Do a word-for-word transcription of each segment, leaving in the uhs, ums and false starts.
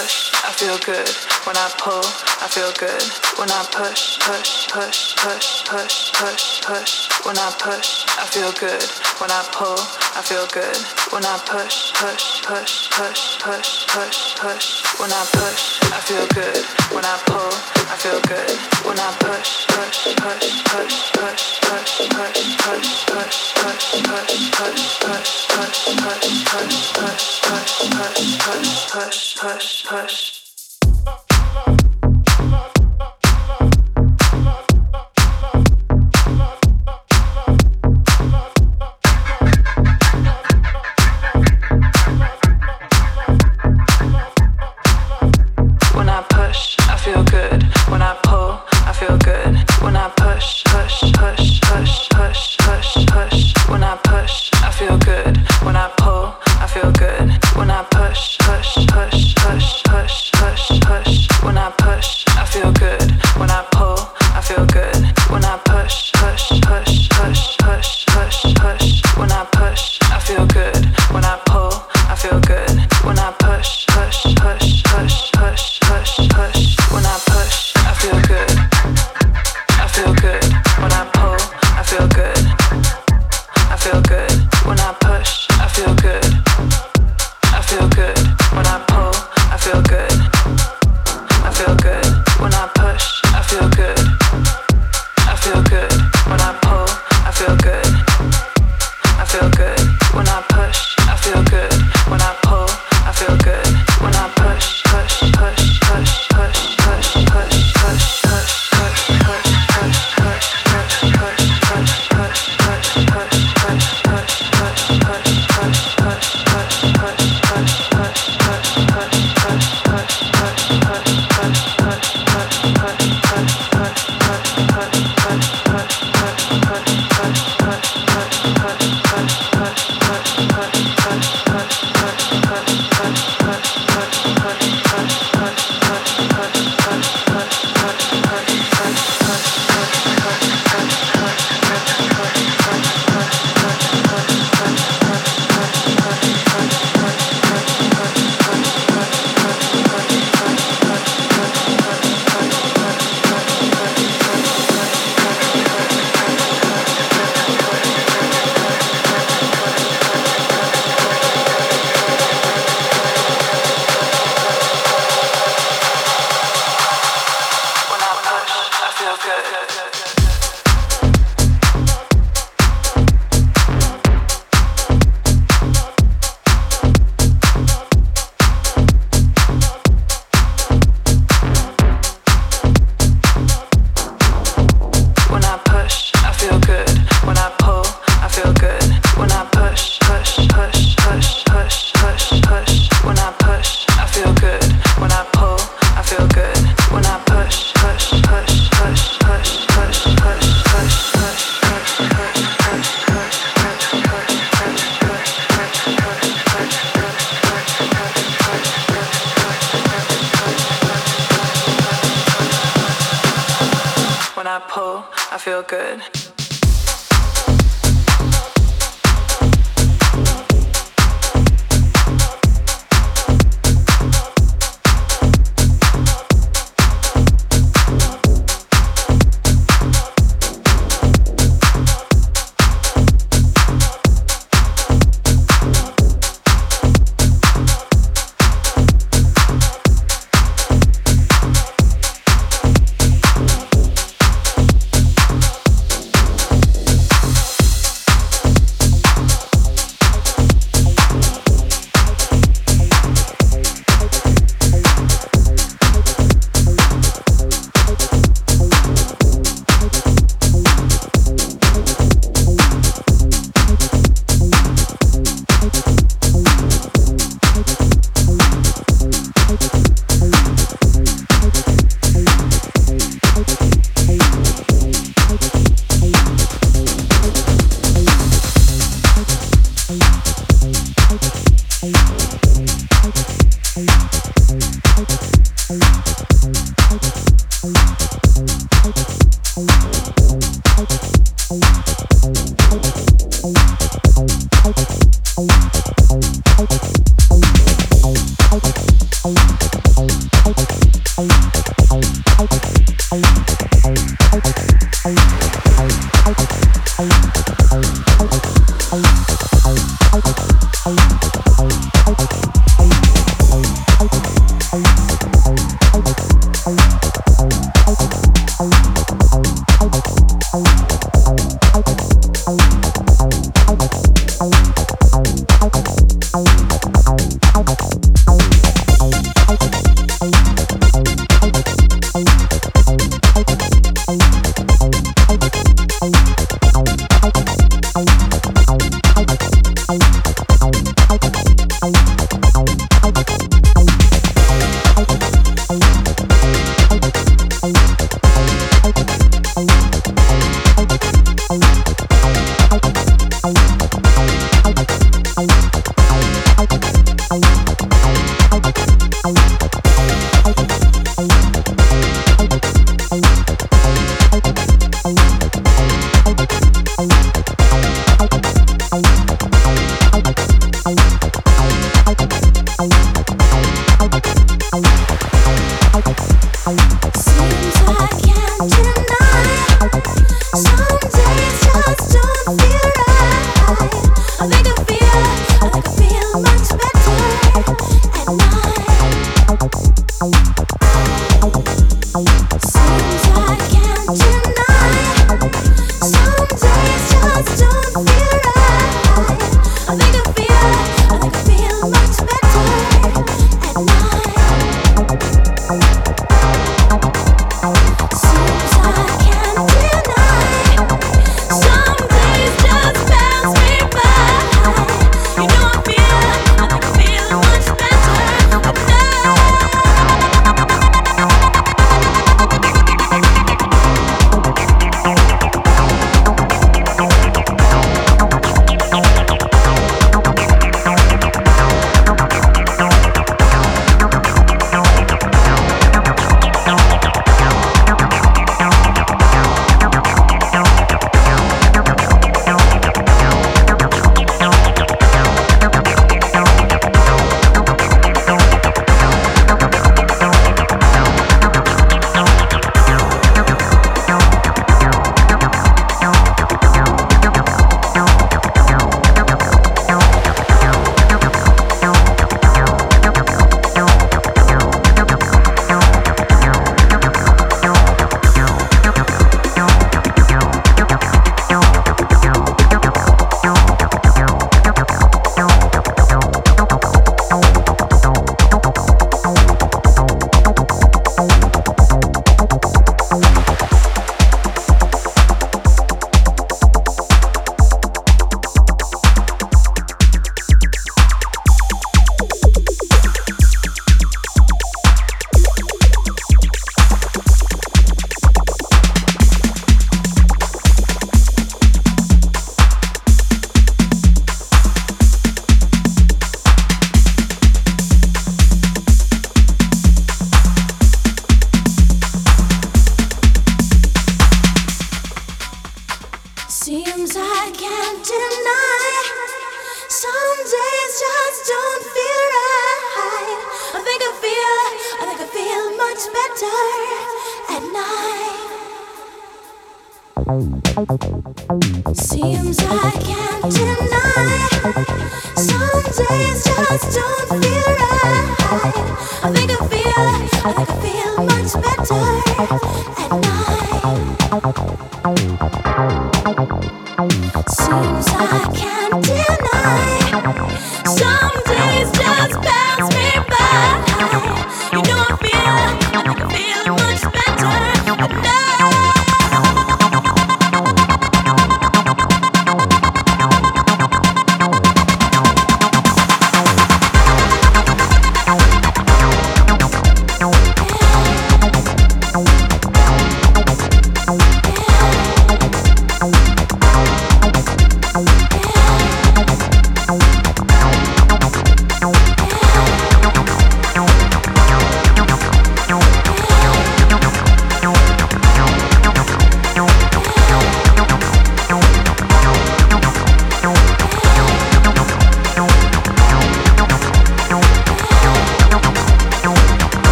push, I feel good. When I pull, I feel good. When I push, push, push, push, push, push, push. When I push, I feel good. When I pull, I feel good. When I push, push, push, push, push, push, push. When I push, I feel good. When I pull, I feel good. When I push, push, push, push, push, push, push, push, push, push, push, push, push, push, push, push, push, push, push, push, push, push, push.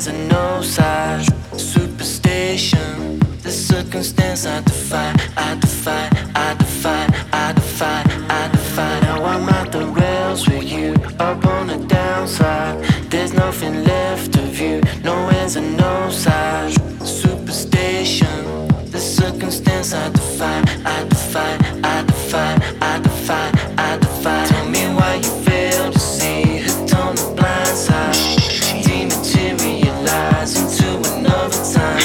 signs and no signs. Superstition, the circumstance I defy, I defy, I defy, I defy, I defy. Now I'm out the rails with you, up on the downside. There's nothing left of you, no ends and no signs. Superstition, the circumstance I defy, I defy, I defy, I defy, I defy. Tell me why you fail to see it on the blind side. Dematerialize into another time.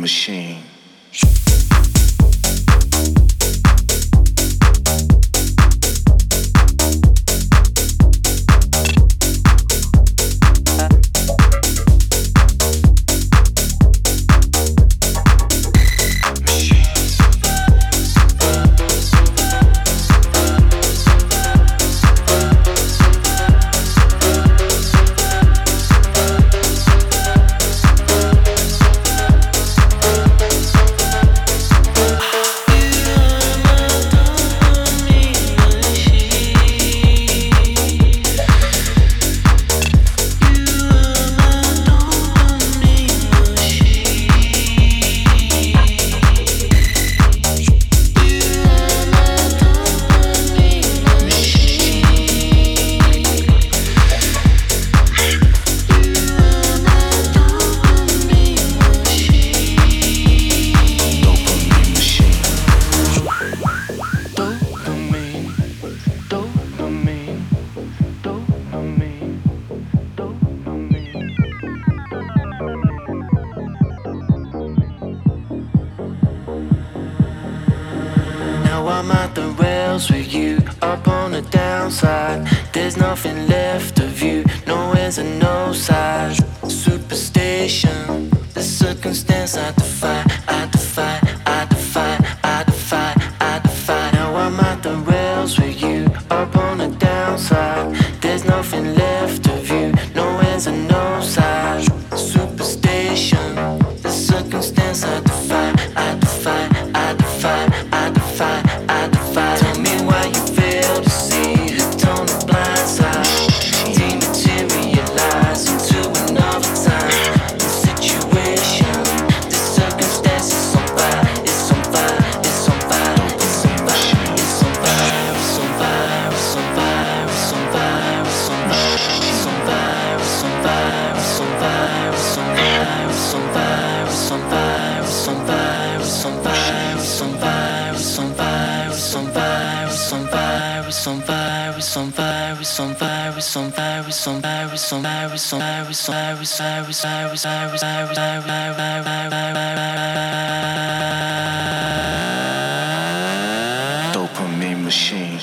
Machine. I'm out the rails with you, up on the downside. There's nothing left of you, no ends and no sides. Superstition, the circumstance I defy, I defy, I defy, I defy, I defy. Now I'm out the rails with you, up on the downside. There's nothing left of you, no ends and no sides. Superstition, the circumstance I defy, I defy, I defy, I defy. Dopamine machine.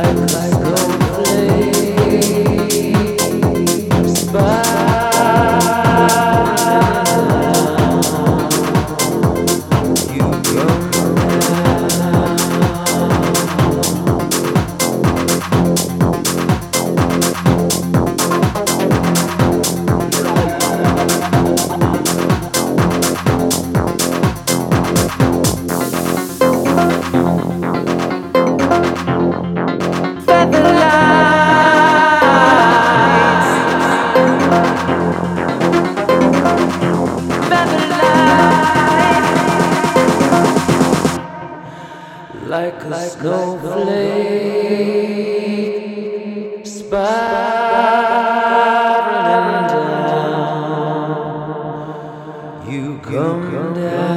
Like a like snowflake, spiraling down, you come, come down. Bye.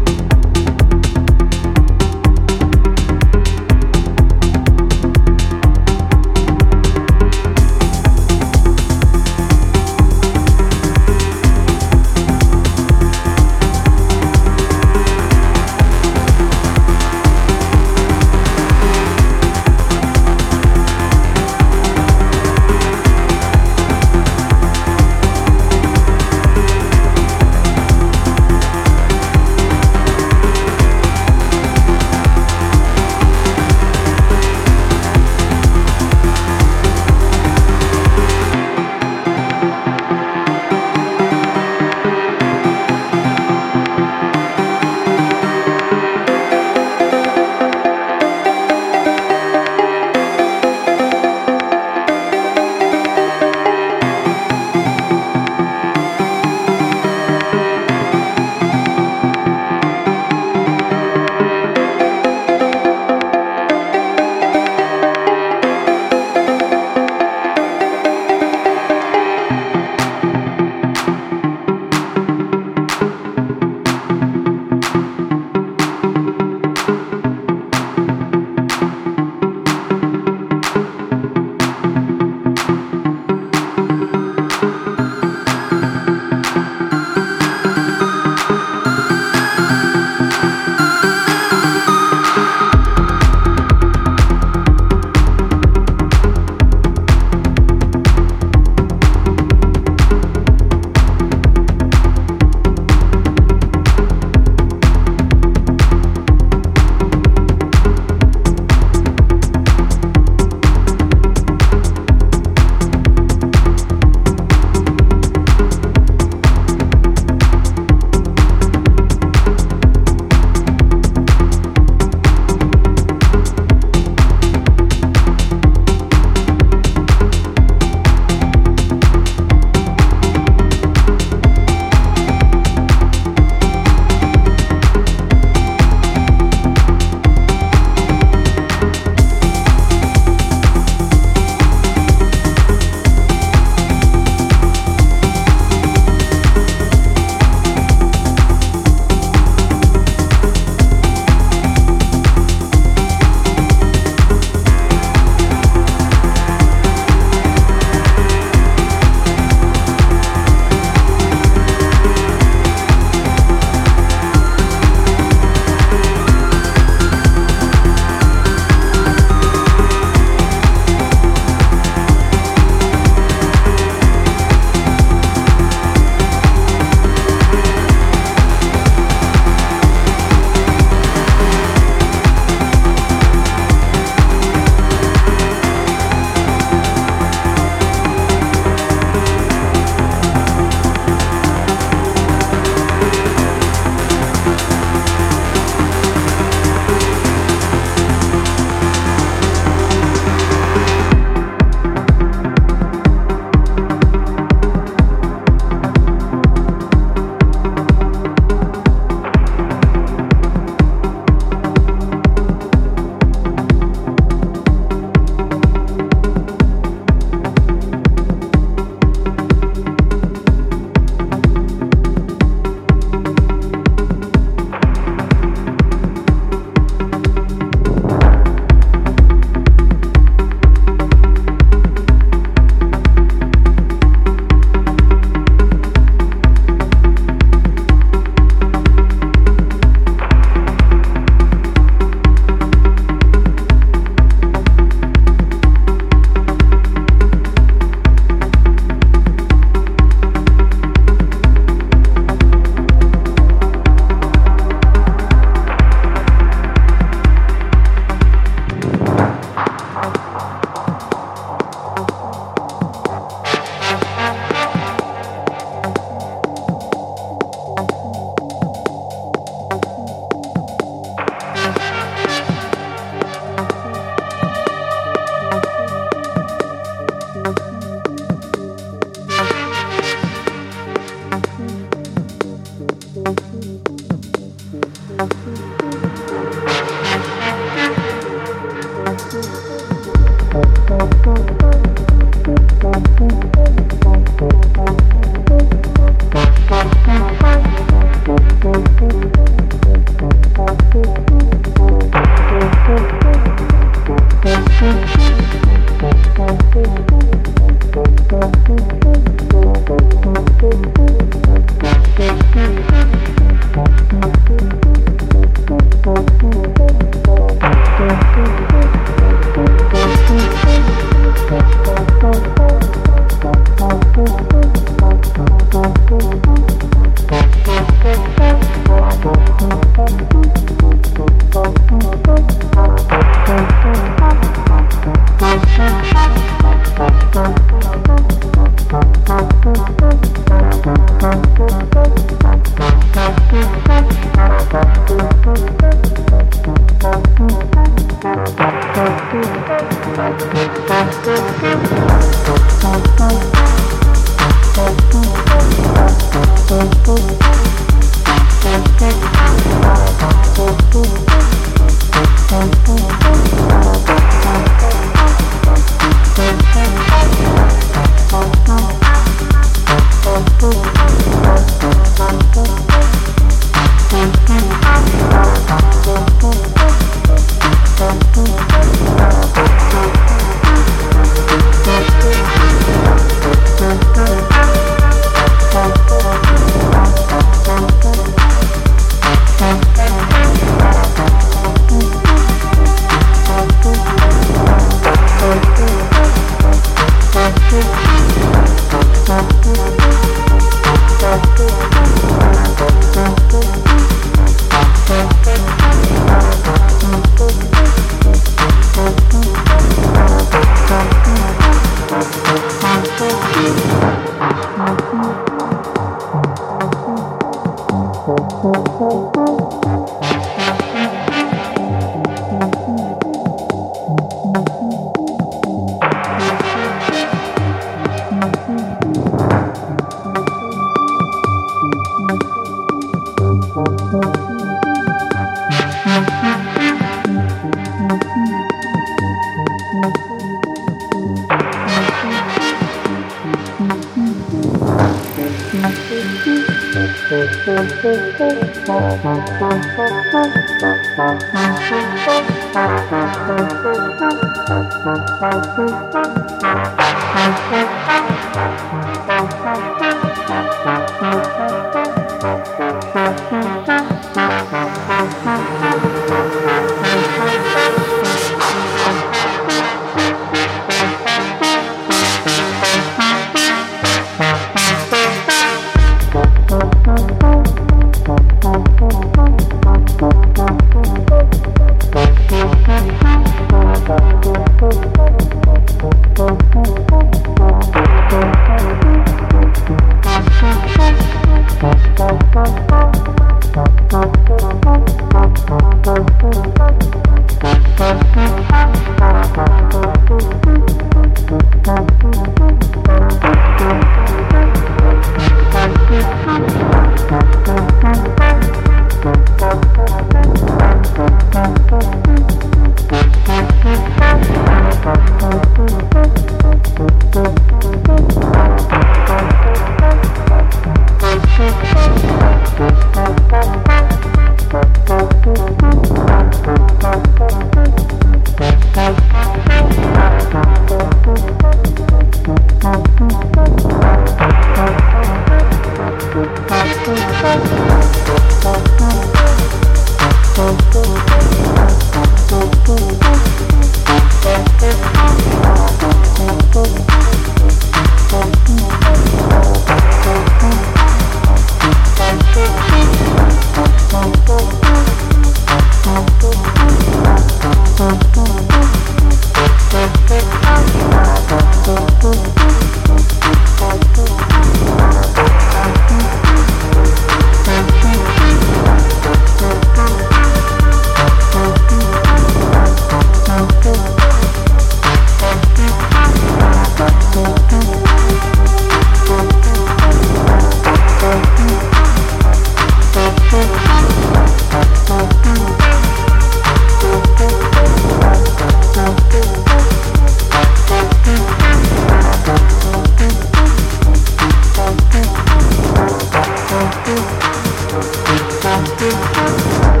Thank you.